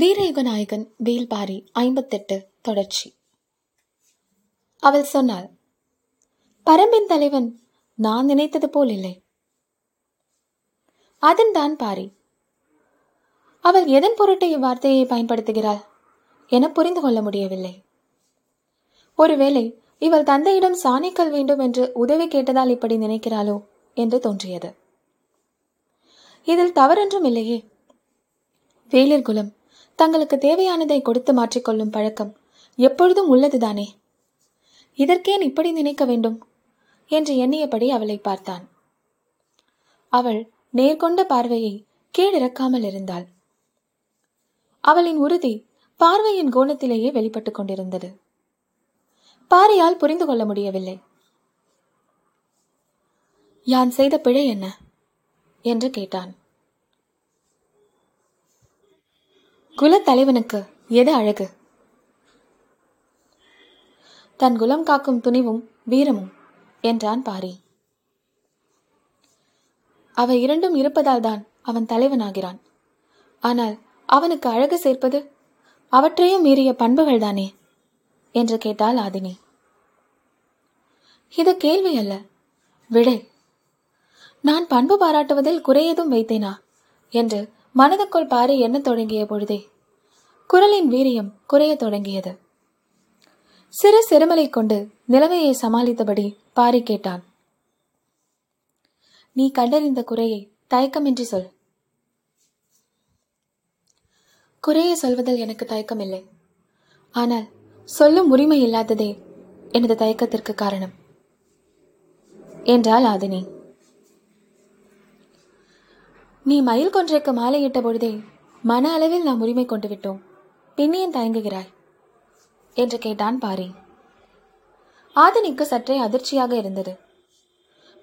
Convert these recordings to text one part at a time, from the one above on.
வீரயுக நாயகன் வேல்பாரி 58 தொடர்ச்சி. அவள் சொன்னாள், பரம்பின் தலைவன் நான் நினைத்தது போல் இல்லை, அதன் தான் பாரி. அவள் எதன் பொருட்டு இவ்வார்த்தையை பயன்படுத்துகிறாள் என புரிந்து கொள்ள முடியவில்லை. ஒருவேளை இவள் தந்தையிடம் சாணிக்கல் வேண்டும் என்று உதவி கேட்டதால் இப்படி நினைக்கிறாளோ என்று தோன்றியது. இதில் தவறென்றும் இல்லையே. வேளிர் குலம் தங்களுக்கு தேவையானதை கொடுத்து மாற்றிக்கொள்ளும் பழக்கம் எப்பொழுதும் உள்ளதுதானே. இதற்கேன் இப்படி நினைக்க வேண்டும் என்று எண்ணியபடி அவளை பார்த்தான். அவள் நேர்கொண்ட பார்வையை கீழிறக்காமல் இருந்தாள். அவளின் உறுதி பார்வையின் கோணத்திலேயே வெளிப்பட்டு கொண்டிருந்தது. பாரியால் புரிந்து கொள்ள முடியவில்லை. யான் செய்த பிழை என்ன என்று கேட்டான். குலத்தலைவனுக்கு எது அழகு? தன் குலம் காக்கும் துணிவும் வீரமும் என்றான் பாரி. அவை இரண்டும் இருப்பதால் தான் அவன் தலைவனாகிறான். ஆனால் அவனுக்கு அழகு சேர்ப்பது அவற்றையும் மீறிய பண்புகள் தானே என்று கேட்டாள் ஆதினி. இது கேள்வி அல்ல, விடை. நான் பண்பு பாராட்டுவதில் குறையதும் வைத்தேனா என்று மனதுக்குள் பாரி என்ன தொடங்கிய பொழுதே குரலின் வீரியம் குறைய தொடங்கியது. சிறு சிறுமலை கொண்டு நிலைமையை சமாளித்தபடி பாரி கேட்டான், நீ கண்டறிந்த குறையை தயக்கமின்றி சொல். குறையை சொல்வதில் எனக்கு தயக்கமில்லை, ஆனால் சொல்லும் உரிமை இல்லாததே எனது தயக்கத்திற்கு காரணம் என்றாள் ஆதினி. நீ மயில் கொன்றைக்கு மாலையிட்ட பொழுதே மன அளவில் நாம் உரிமை கொண்டு விட்டோம், பின்னியும் தயங்குகிறாய் என்று கேட்டான் பாரி. ஆதினிக்கு சற்றே அதிர்ச்சியாக இருந்தது.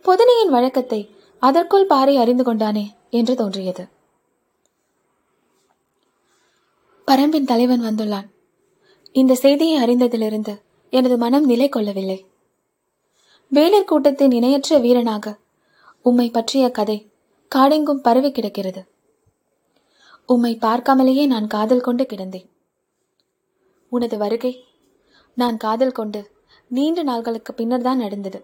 பொதினியின் வழக்கத்தை அதற்குள் பாரி அறிந்து கொண்டானே என்று தோன்றியது. பரம்பின் தலைவன் வந்துள்ளான். இந்த செய்தியை அறிந்ததிலிருந்து எனது மனம் நிலை கொள்ளவில்லை. வேளிர் கூட்டத்தின் இணையற்ற வீரனாக உம்மை பற்றிய கதை காடெங்கும் பரவி கிடக்கிறது. உம்மை பார்க்காமலேயே நான் காதல் கொண்டு கிடந்தேன். உனது வருகை நான் காதல் கொண்டு நீண்ட நாள்களுக்கு பின்னர் தான் நடந்தது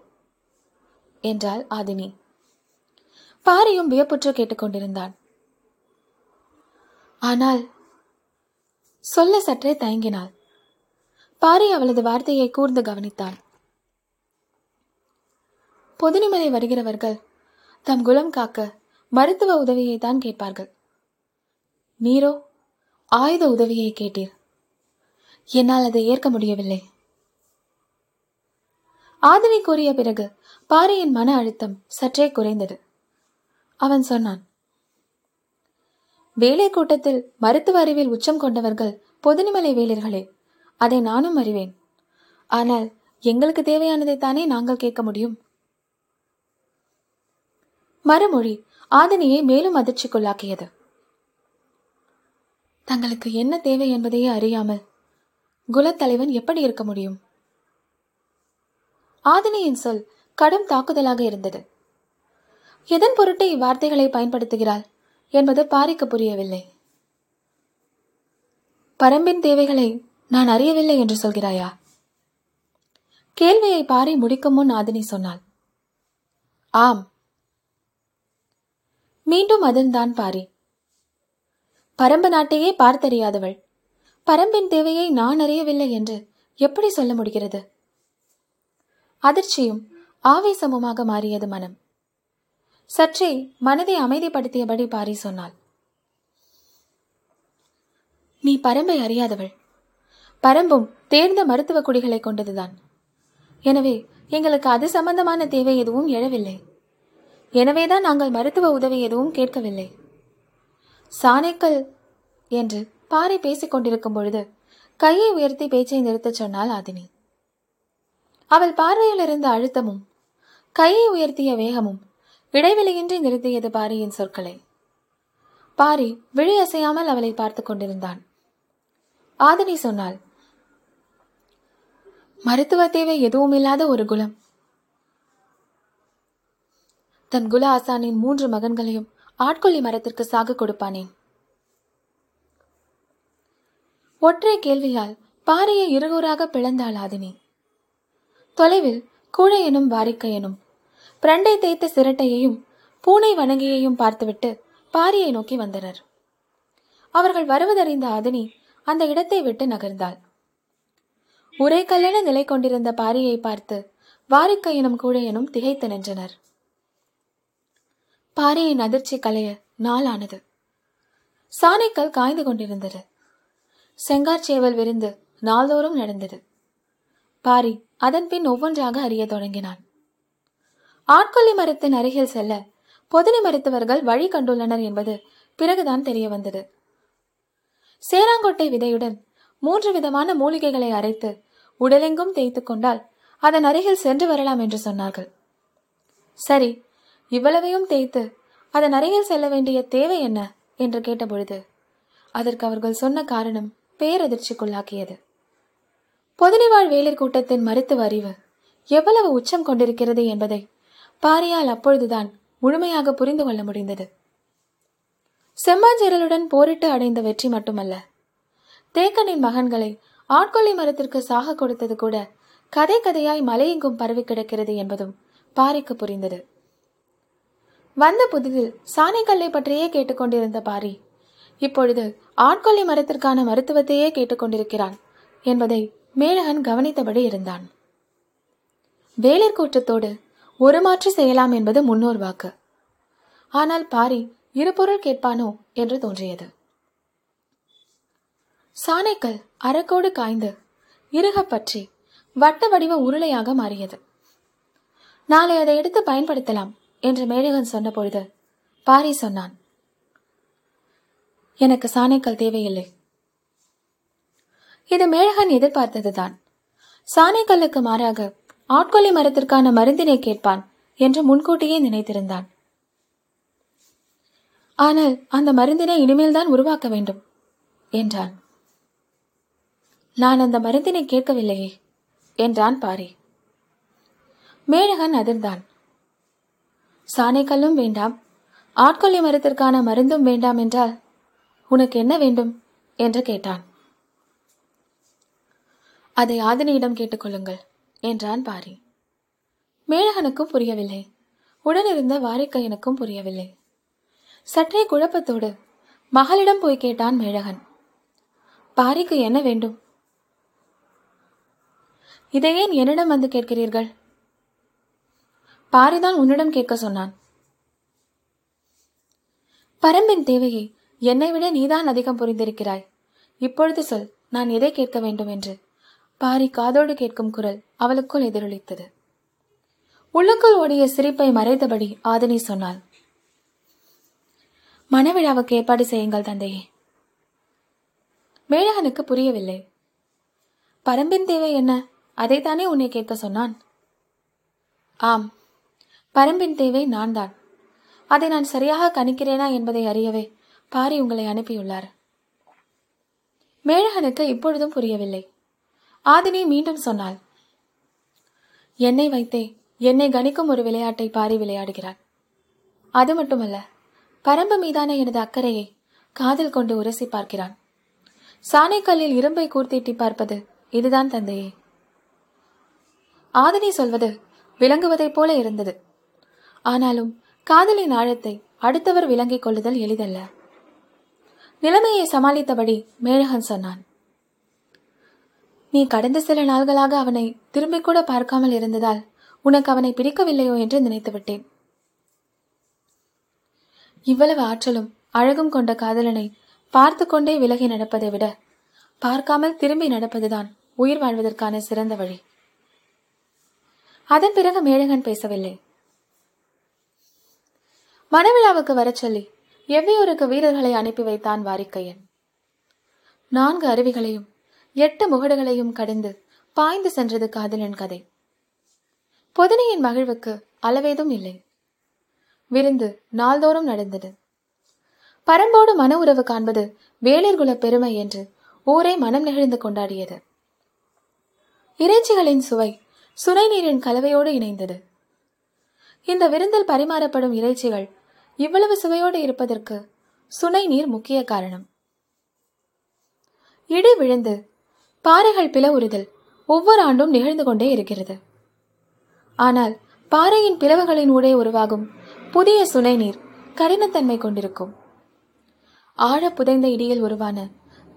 என்றாள் ஆதினி. பாரியும் வியப்புற்று கேட்டுக்கொண்டிருந்தான். ஆனால் சொல்ல சற்றே தயங்கினாள். பாரி அவளது வார்த்தையை கூர்ந்து கவனித்தான். பொதுநிமலை வருகிறவர்கள் தம் குலம் காக்க மருத்துவ உதவியை தான் கேட்பார்கள். நீரோ ஆயுத உதவியை கேட்டீர். என்னால் அதை ஏற்க முடியவில்லை. ஆதினி கூறிய பிறகு பாரியின் மன அழுத்தம் சற்றே குறைந்தது. அவன் சொன்னான், வேலை கூட்டத்தில் மருத்துவ அறிவில் உச்சம் கொண்டவர்கள் பொதுநிமலை வேளிர்களே, அதை நானும் அறிவேன். ஆனால் எங்களுக்கு தேவையானதை தானே நாங்கள் கேட்க முடியும். மறுமொழி ஆதினியை மேலும் அதிர்ச்சிக்குள்ளாக்கியது. தங்களுக்கு என்ன தேவை என்பதையே அறியாமல் குலத்தலைவன் எப்படி இருக்க முடியும்? ஆதினியின் சொல் கடும் தாக்குதலாக இருந்தது. எதன் பொருட்டு இவ்வார்த்தைகளை பயன்படுத்துகிறாள் என்பது பாரிக்கு புரியவில்லை. பரம்பின் தேவைகளை நான் அறியவில்லை என்று சொல்கிறாயா? கேள்வியை பாரி முடிக்கும் முன் ஆதினி சொன்னாள். ஆம். மீண்டும் அதன்தான் பாரி. பரம்பு நாட்டையே பார்த்தறியாதவள் பரம்பின் தேவையை நான் அறியவில்லை என்று எப்படி சொல்ல முடிகிறது? அதிர்ச்சியும் ஆவேசமுமாக மாறியது மனம். சற்றே மனதை அமைதிப்படுத்தியபடி பாரி சொன்னாள், நீ பரம்பை அறியாதவள். பரம்பும் தேர்ந்த மருத்துவ குடிகளை கொண்டதுதான். எனவே எங்களுக்கு அது சம்பந்தமான தேவை எதுவும் எழவில்லை. எனவேதான் நாங்கள் மருத்துவ உதவி எதுவும் கேட்கவில்லை. சாணைக்கல் என்று பாரி பேசிக் கொண்டிருக்கும் பொழுது கையை உயர்த்தி பேச்சை நிறுத்தச் சொன்னாள் ஆதினி. அவள் பார்வையில் இருந்த அழுத்தமும் கையை உயர்த்திய வேகமும் இடைவெளியின்றி நிறுத்தியது பாரியின் சொற்களை. பாரி விழி அசையாமல் அவளை பார்த்து கொண்டிருந்தான். ஆதினி சொன்னாள், மருத்துவ தேவை எதுவும் இல்லாத ஒரு குலம் தன் குல ஆசானின் 3 மகன்களையும் ஆட்கொள்ளி மரத்திற்கு சாக கொடுப்பானேன். ஒற்றை கேள்வியால் பாறையை இருகூறாக பிளந்தாள் ஆதினி. தொலைவில் கூழையனும் வாரிக்கையனும் பிரண்டை தேய்த்த சிரட்டையையும் பூனை வணங்கியையும் பார்த்துவிட்டு பாறையை நோக்கி வந்தனர். அவர்கள் வருவதறிந்த ஆதினி அந்த இடத்தை விட்டு நகர்ந்தாள். ஒரே கல்லென நிலை கொண்டிருந்த பாறையை பார்த்து வாரிக்கையனும் கூழையனும் திகைத்து நின்றனர். பாறையின் அதிர்ச்சி கலைய நாளானது. சாணைக்கல் காய்ந்து கொண்டிருந்தது. செங்கார்ச்சேவல் விருந்து நாள்தோறும் நடந்தது. பாரி அதன் பின் ஒவ்வொன்றாக அறிய தொடங்கினான். ஆட்கொல்லி மரத்தின் அருகில் செல்ல பொதுனி மருத்துவர்கள் வழி கண்டுள்ளனர் என்பது பிறகுதான் தெரிய வந்தது. சேராங்கொட்டை விதையுடன் 3 விதமான மூலிகைகளை அரைத்து உடலெங்கும் தேய்த்து கொண்டால் அதன் அருகில் சென்று வரலாம் என்று சொன்னார்கள். சரி, இவ்வளவையும் தேய்த்து அதன் அருகில் செல்ல வேண்டிய தேவை என்ன என்று கேட்டபொழுது அதற்கு அவர்கள் சொன்ன காரணம் பேரதிர்ச்சிக்குள்ளாக்கியது. பொதுனிவாழ் வேளிர் கூட்டத்தின் மருத்துவ அறிவு எவ்வளவு உச்சம் கொண்டிருக்கிறது என்பதை பாரியால் அப்பொழுதுதான் முழுமையாக புரிந்து கொள்ள முடிந்தது. செம்மாஞ்செரலுடன் போரிட்டு அடைந்த வெற்றி மட்டுமல்ல, தேக்கனின் மகன்களை ஆட்கொள்ளி மரத்திற்கு சாக கொடுத்தது கூட கதை கதையாய் மலையெங்கும் பரவி கிடக்கிறது என்பதும் பாரிக்கு புரிந்தது. வந்த புதிதில் சாணைக்கல்லை பற்றியே கேட்டுக்கொண்டிருந்த பாரி இப்பொழுது ஆட்கொள்ளி மரத்திற்கான மருத்துவத்தையே கேட்டுக்கொண்டிருக்கிறான் என்பதை மேலகன் கவனித்தபடி இருந்தான். வேளிர் கூட்டத்தோடு ஒரு மாற்று செய்யலாம் என்பது முன்னோர் வாக்கு. ஆனால் பாரி இருபொருள் கேட்பானோ என்று தோன்றியது. சாணைக்கல் அரக்கோடு காய்ந்து இறுக பற்றி வட்ட வடிவ உருளையாக மாறியது. நாளை அதை எடுத்து பயன்படுத்தலாம் என்று மேலகன் சொன்ன பொழுது பாரி சொன்னான், எனக்கு சாணைக்கல் தேவையில்லை. இது மேலகன் எதிர்பார்த்ததுதான். சாணைக்கல்லுக்கு மாறாக ஆட்கொள்ளி மரத்திற்கான மருந்தினை கேட்பான் என்று முன்கூட்டியே நினைத்திருந்தான். ஆனால் அந்த மருந்தினை இனிமேல் தான் உருவாக்க வேண்டும் என்றான். நான் அந்த மருந்தினை கேட்கவில்லையே என்றான் பாரி. மேலகன் அதிர்ந்தான். சாணைக்கல்லும் வேண்டாம், ஆட்கொள்ளி மரத்திற்கான மருந்தும் வேண்டாம் என்றால் உனக்கு என்ன வேண்டும் என்று கேட்டான். அதை ஆதினியிடம் கேட்டுக்கொள்ளுங்கள் என்றான் பாரி. மேலகனுக்கும் புரியவில்லை, உடனிருந்த வாரிக்கையனுக்கும் புரியவில்லை. சற்றே குழப்பத்தோடு மகளிடம் போய் கேட்டான் மேலகன், பாரிக்கு என்ன வேண்டும்? இதை ஏன் என்னிடம் வந்து கேட்கிறீர்கள்? பாரிதான் உன்னிடம் கேட்க சொன்னான். பரம்பின் தேவையை என்னை விட நீதான் அதிகம் புரிந்திருக்கிறாய். இப்பொழுது சொல், நான் எதை கேட்க வேண்டும் என்று பாரி காதோடு கேட்கும் குரல் அவளுக்குள் எதிரொலித்தது. உள்ளுக்குள் ஓடிய சிரிப்பை மறைத்தபடி ஆதினி சொன்னாள், மணவிழாவுக்கு ஏற்பாடு செய்யுங்கள் தந்தையே. மேலகனுக்கு புரியவில்லை. பரம்பின் தேவை என்ன, அதைத்தானே உன்னை கேட்க சொன்னான். ஆம், பரம்பின் தேவை நான் தான். அதை நான் சரியாக கணிக்கிறேனா என்பதை அறியவே பாரி உங்களை அனுப்பியுள்ளார். மேலகனுக்கு இப்பொழுதும் புரியவில்லை. ஆதினி மீண்டும் சொன்னாள், என்னை வைத்தே என்னை கணிக்கும் ஒரு விளையாட்டை பாரி விளையாடுகிறார். அது மட்டுமல்ல, பரம்பு மீதான எனது அக்கறையை காதில் கொண்டு உரசி பார்க்கிறான். சாணைக்கல்லில் இரும்பை கூர்த்திட்டி பார்ப்பது இதுதான் தந்தையே. ஆதினி சொல்வது விளங்குவதைப் போல இருந்தது. ஆனாலும் காதலின் ஆழத்தை அடுத்தவர் விளங்கிக் கொள்ளுதல் எளிதல்ல. நிலைமையை சமாளித்தபடி மேலகன் சொன்னான், நீ கடந்த சில நாள்களாக அவனை திரும்பி கூட பார்க்காமல் இருந்ததால் உனக்கு அவனை பிடிக்கவில்லையோ என்று நினைத்துவிட்டேன். இவ்வளவு ஆற்றலும் அழகும் கொண்ட காதலனை பார்த்து கொண்டே விலகி நடப்பதை விட பார்க்காமல் திரும்பி நடப்பதுதான் உயிர் வாழ்வதற்கான சிறந்த வழி. அதன் பிறகு மேலகன் பேசவில்லை. மணவிழாவுக்கு வர சொல்லி எவ்வியூருக்கு வீரர்களை அனுப்பி வைத்தான் வாரிக்கையன். 4 அருவிகளையும் 8 முகடுகளையும் கடந்து பாய்ந்து சென்றது காதலன் கதை. பொதினியின் மகிழ்வுக்கு அளவேதும் இல்லை. விருந்து நாள்தோறும் நடந்தது. பரம்போடு மன உறவு காண்பது வேளிர் குல பெருமை என்று ஊரே மனம் நெகிழ்ந்து கொண்டாடியது. இறைச்சிகளின் சுவை சுனை நீரின் கலவையோடு இணைந்தது. இந்த விருந்தில் பரிமாறப்படும் இறைச்சிகள் இவ்வளவு சுவையோடு இருப்பதற்கு சுனை நீர் முக்கிய காரணம். இடி விழுந்து பாறைகள் பிள உறுதல் ஒவ்வொரு ஆண்டும் நிகழ்ந்து கொண்டே இருக்கிறது. ஆனால் பாறையின் பிளவுகளின் ஊடே உருவாகும் புதிய சுனை நீர் கடினத்தன்மை கொண்டிருக்கும். ஆழ புதைந்த இடியில் உருவான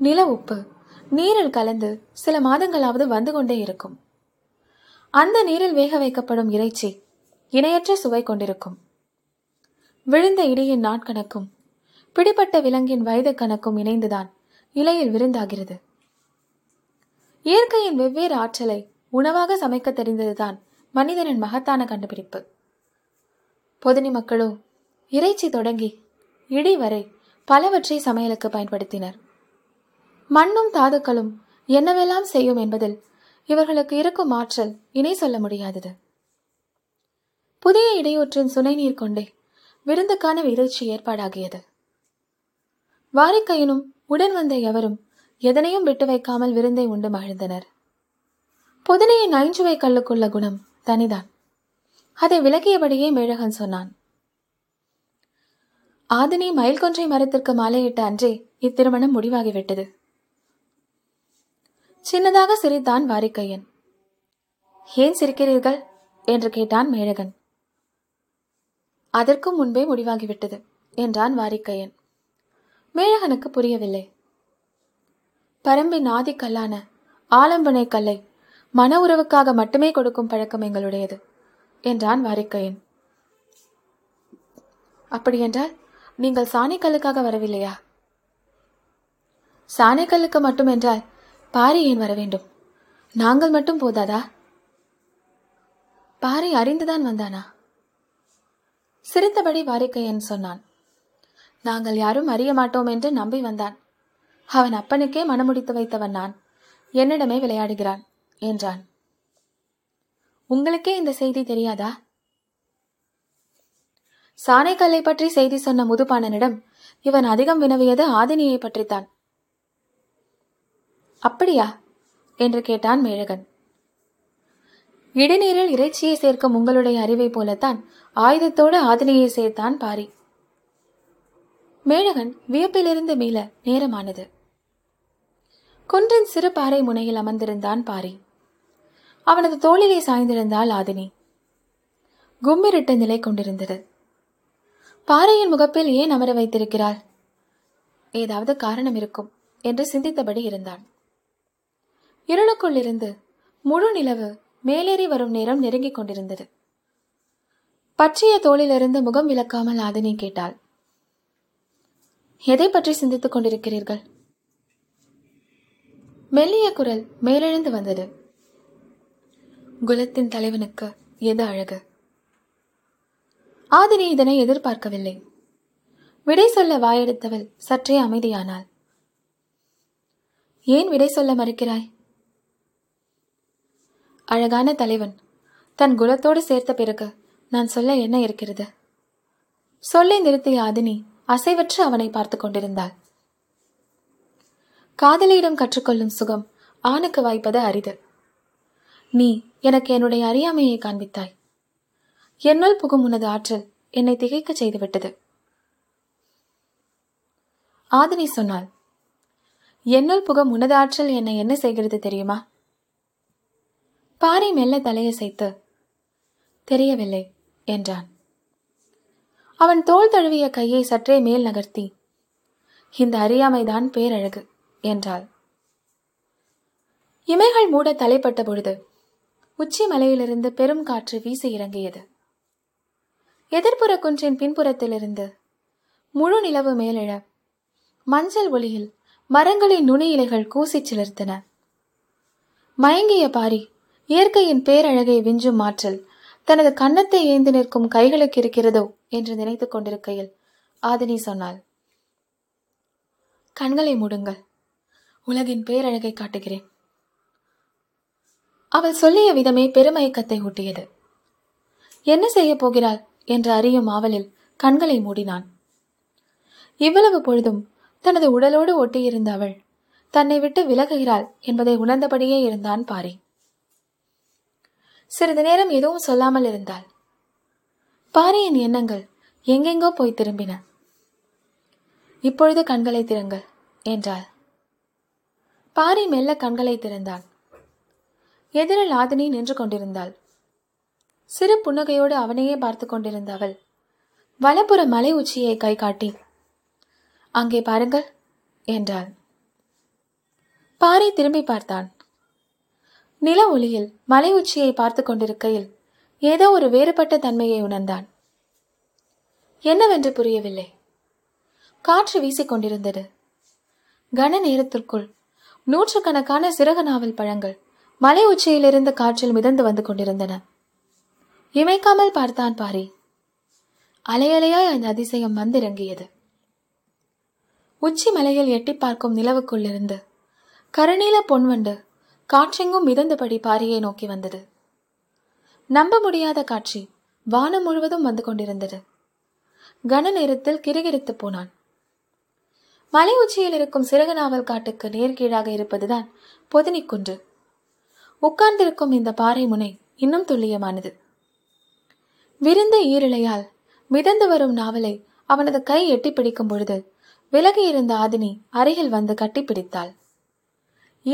நில உப்பு நீரில் கலந்து சில மாதங்களாவது வந்து கொண்டே இருக்கும். அந்த நீரில் வேக வைக்கப்படும் இறைச்சி இணையற்ற சுவை கொண்டிருக்கும். விழுந்த இடியின் நாட்கணக்கும் பிடிப்பட்ட விலங்கின் வயது கணக்கும் இணைந்துதான் இலையில் விருந்தாகிறது. இயற்கையின் வெவ்வேறு ஆற்றலை உணவாக சமைக்க தெரிந்ததுதான் மனிதனின் மகத்தான கண்டுபிடிப்பு. பொதுநி மக்களோ இறைச்சி தொடங்கி இடி வரை பலவற்றை சமையலுக்கு பயன்படுத்தினர். மண்ணும் தாதுக்களும் என்னவெல்லாம் செய்யும் என்பதில் இவர்களுக்கு இருக்கும் ஆற்றல் இணை சொல்ல முடியாதது. புதிய இடையூற்றின் சுனை நீர் கொண்டே விருந்துக்கான இறைச்சி ஏற்பாடாகியது. வாரிக்கையினும் உடன் வந்த எவரும் எதனையும் விட்டு வைக்காமல் விருந்தை உண்டு மகிழ்ந்தனர். பொதினையின் ஐஞ்சுவை கல்லுக்குள்ள குணம் தனிதான். அதை விலகியபடியே மேழகன் சொன்னான். ஆதினி மயில் கொன்றை மரத்திற்கு மாலையிட்ட அன்றே இத்திருமணம் முடிவாகிவிட்டது. சின்னதாக சிரித்தான் வாரிக்கையன். ஏன் சிரிக்கிறீர்கள் என்று கேட்டான் மேழகன். அதற்கும் முன்பே முடிவாகிவிட்டது என்றான் வாரிக்கையன். மேழகனுக்கு புரியவில்லை. பரம்பின் ஆதிக்கல்லான ஆலம்பனை கல்லை மன உறவுக்காக மட்டுமே கொடுக்கும் பழக்கம் எங்களுடையது என்றான் வாரிக்கையன். அப்படியென்றால் நீங்கள் சாணைக்கல்லுக்காக வரவில்லையா? சாணைக்கல்லுக்கு மட்டும் என்றால் பாரி ஏன் வர வேண்டும்? நாங்கள் மட்டும் போதாதா? பாரி அறிந்துதான் வந்தானா? சிரித்தபடி வாரிக்கையன் சொன்னான். நாங்கள் யாரும் அறிய மாட்டோம் என்று நம்பி வந்தான். அவன் அப்பனுக்கே மனமுடித்து வைத்தவன் நான். என்னிடமே விளையாடுகிறான் என்றான். உங்களுக்கே இந்த செய்தி தெரியாதா? சாணைக்கல்லை பற்றி செய்தி சொன்ன முதுபானனிடம் இவன் அதிகம் வினவியது ஆதினியை பற்றித்தான். அப்படியா என்று கேட்டான் மேழகன். இடைநீரில் இறைச்சியை சேர்க்கும் உங்களுடைய அறிவை போலத்தான் ஆயுதத்தோடு ஆதினியை சேர்த்தான் பாரி. மேழகன் வியப்பிலிருந்து மீள நேரமானது. குன்றின் சிறு பாறை முனையில் அமர்ந்திருந்தான் பாரி. அவனது தோளிலே சாய்ந்திருந்தாள் ஆதினி. கும்மிரிட்ட நிலை கொண்டிருந்தது. பாறையின் முகப்பில் ஏன் அமர வைத்திருக்கிறாள்? ஏதாவது காரணம் இருக்கும் என்று சிந்தித்தபடி இருந்தான். இருளுக்குள் இருந்து முழு நிலவு மேலேறி வரும் நேரம் நெருங்கிக் கொண்டிருந்தது. பற்றிய தோளிலிருந்து முகம் விலக்காமல் ஆதினி கேட்டாள். எதை பற்றி சிந்தித்துக் கொண்டிருக்கிறீர்கள்? மெல்லிய குரல் மேலெழுந்து வந்தது. குலத்தின் தலைவனுக்கு எது அழகு? ஆதினி இதனை எதிர்பார்க்கவில்லை. விடை சொல்ல வாயெடுத்தவள் சற்றே அமைதியானாள். ஏன் விடை சொல்ல மறுக்கிறாய்? அழகான தலைவன் தன் குலத்தோடு சேர்த்த பிறகு நான் சொல்ல என்ன இருக்கிறது? சொல்லை நிறுத்திய ஆதினி அசைவற்று அவனை பார்த்து கொண்டிருந்தாள். காதலியிடம் கற்றுக்கொள்ளும் சுகம் ஆணுக்கு வாய்ப்பது அரிது. நீ எனக்கு என்னுடைய அறியாமையை காண்பித்தாய். என்னுள் புகும் உனது ஆற்றல் என்னை திகைக்க செய்துவிட்டது. ஆதினி சொன்னாள். என்னுள் புகும் உனது ஆற்றல் என்னை என்ன செய்கிறது தெரியுமா? பாரி மெல்ல தலையை அசைத்து தெரியவில்லை என்றான். அவன் தோள் தழுவிய கையை சற்றே மேல் நகர்த்தி இந்த அறியாமைதான் பேரழகு என்றாள். இமைகள் மூட தலைப்பட்ட பொழுது உச்சி மலையிலிருந்து பெரும் காற்று வீசி இறங்கியது. எதிர்ப்புற குன்றின் பின்புறத்திலிருந்து முழு நிலவு மேலிழ மஞ்சள் ஒளியில் மரங்களின் நுனி இலைகள் கூசி சிலிர்த்தன. மயங்கிய பாரி இயற்கையின் பேரழகை விஞ்சும் மாற்றல் தனது கன்னத்தை ஏந்தி நிற்கும் கைகளுக்கு இருக்கிறதோ என்று நினைத்துக் கொண்டிருக்கையில் ஆதினி சொன்னாள். கண்களை மூடுங்கள், உலகின் பேரழகை காட்டுகிறேன். அவள் சொல்லிய விதமே பெருமயக்கத்தை ஊட்டியது. என்ன செய்ய போகிறாள் என்று அறியும் ஆவலில் கண்களை மூடினான். இவ்வளவு பொழுதும் தனது உடலோடு ஒட்டியிருந்த அவள் தன்னை விட்டு விலகுகிறாள் என்பதை உணர்ந்தபடியே இருந்தான் பாரி. சிறிது நேரம் எதுவும் சொல்லாமல் இருந்தாள். பாரியின் எண்ணங்கள் எங்கெங்கோ போய் திரும்பின. இப்பொழுது கண்களை திறங்கள் என்றாள். பாரி மெல்ல கண்களை திறந்தான். எதிரில் ஆதினி நின்று கொண்டிருந்தாள். சிறு புன்னகையோடு அவனையே பார்த்து கொண்டிருந்த அவள் வலப்புற மலை உச்சியை கை காட்டி, அங்கே பாருங்கள் என்றாள். பாரி திரும்பி பார்த்தான். நில ஒளியில் மலை உச்சியை பார்த்து கொண்டிருக்கையில் ஏதோ ஒரு வேறுபட்ட தன்மையை உணர்ந்தான். என்னவென்று புரியவில்லை. காற்று வீசிக்கொண்டிருந்தது. கன நேரத்திற்குள் நூற்றுக்கணக்கான சிறகு நாவல் பழங்கள் மலை உச்சியிலிருந்து காற்றில் மிதந்து வந்து கொண்டிருந்தன. இமைக்காமல் பார்த்தான் பாரி. அலையலையாய் அந்த அதிசயம் வந்திறங்கியது. உச்சி மலையில் எட்டி பார்க்கும் நிலவுக்குள்ளிருந்து கருநீல பொன்வண்டு காற்றெங்கும் மிதந்தபடி பாரியை நோக்கி வந்தது. நம்ப முடியாத காட்சி வானம் முழுவதும் வந்து கொண்டிருந்தது. கன நேரத்தில் கிரிகிரித்து போனான். மலை உச்சியில் இருக்கும் சிறகு நாவல் காட்டுக்கு நேர்கீழாக இருப்பதுதான் பொதினிக்குன்று. உட்கார்ந்திருக்கும் இந்த பாறை முனை இன்னும் துல்லியமானது. விரிந்த ஈரலையால் மிதந்து வரும் நாவலை அவனது கை எட்டி பிடிக்கும் பொழுது விலகி இருந்த ஆதினி அருகில் வந்து கட்டிப்பிடித்தாள்.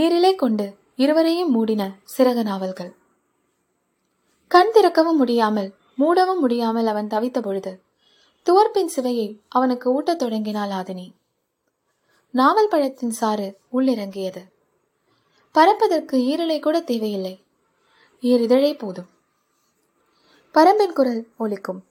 ஈரிலை கொண்டு இருவரையும் மூடின சிறகு நாவல்கள். கண் திறக்கவும் முடியாமல் மூடவும் முடியாமல் அவன் தவித்த பொழுது துவர்ப்பின் சிவையை அவனுக்கு ஊட்டத் தொடங்கினாள் ஆதினி. நாவல் பழத்தின் சாறு உள்ளிறங்கியது. பறப்பதற்கு ஈரலை கூட தேவையில்லை, ஈரிதழே போதும். பறம்பின் குரல் ஒலிக்கும்.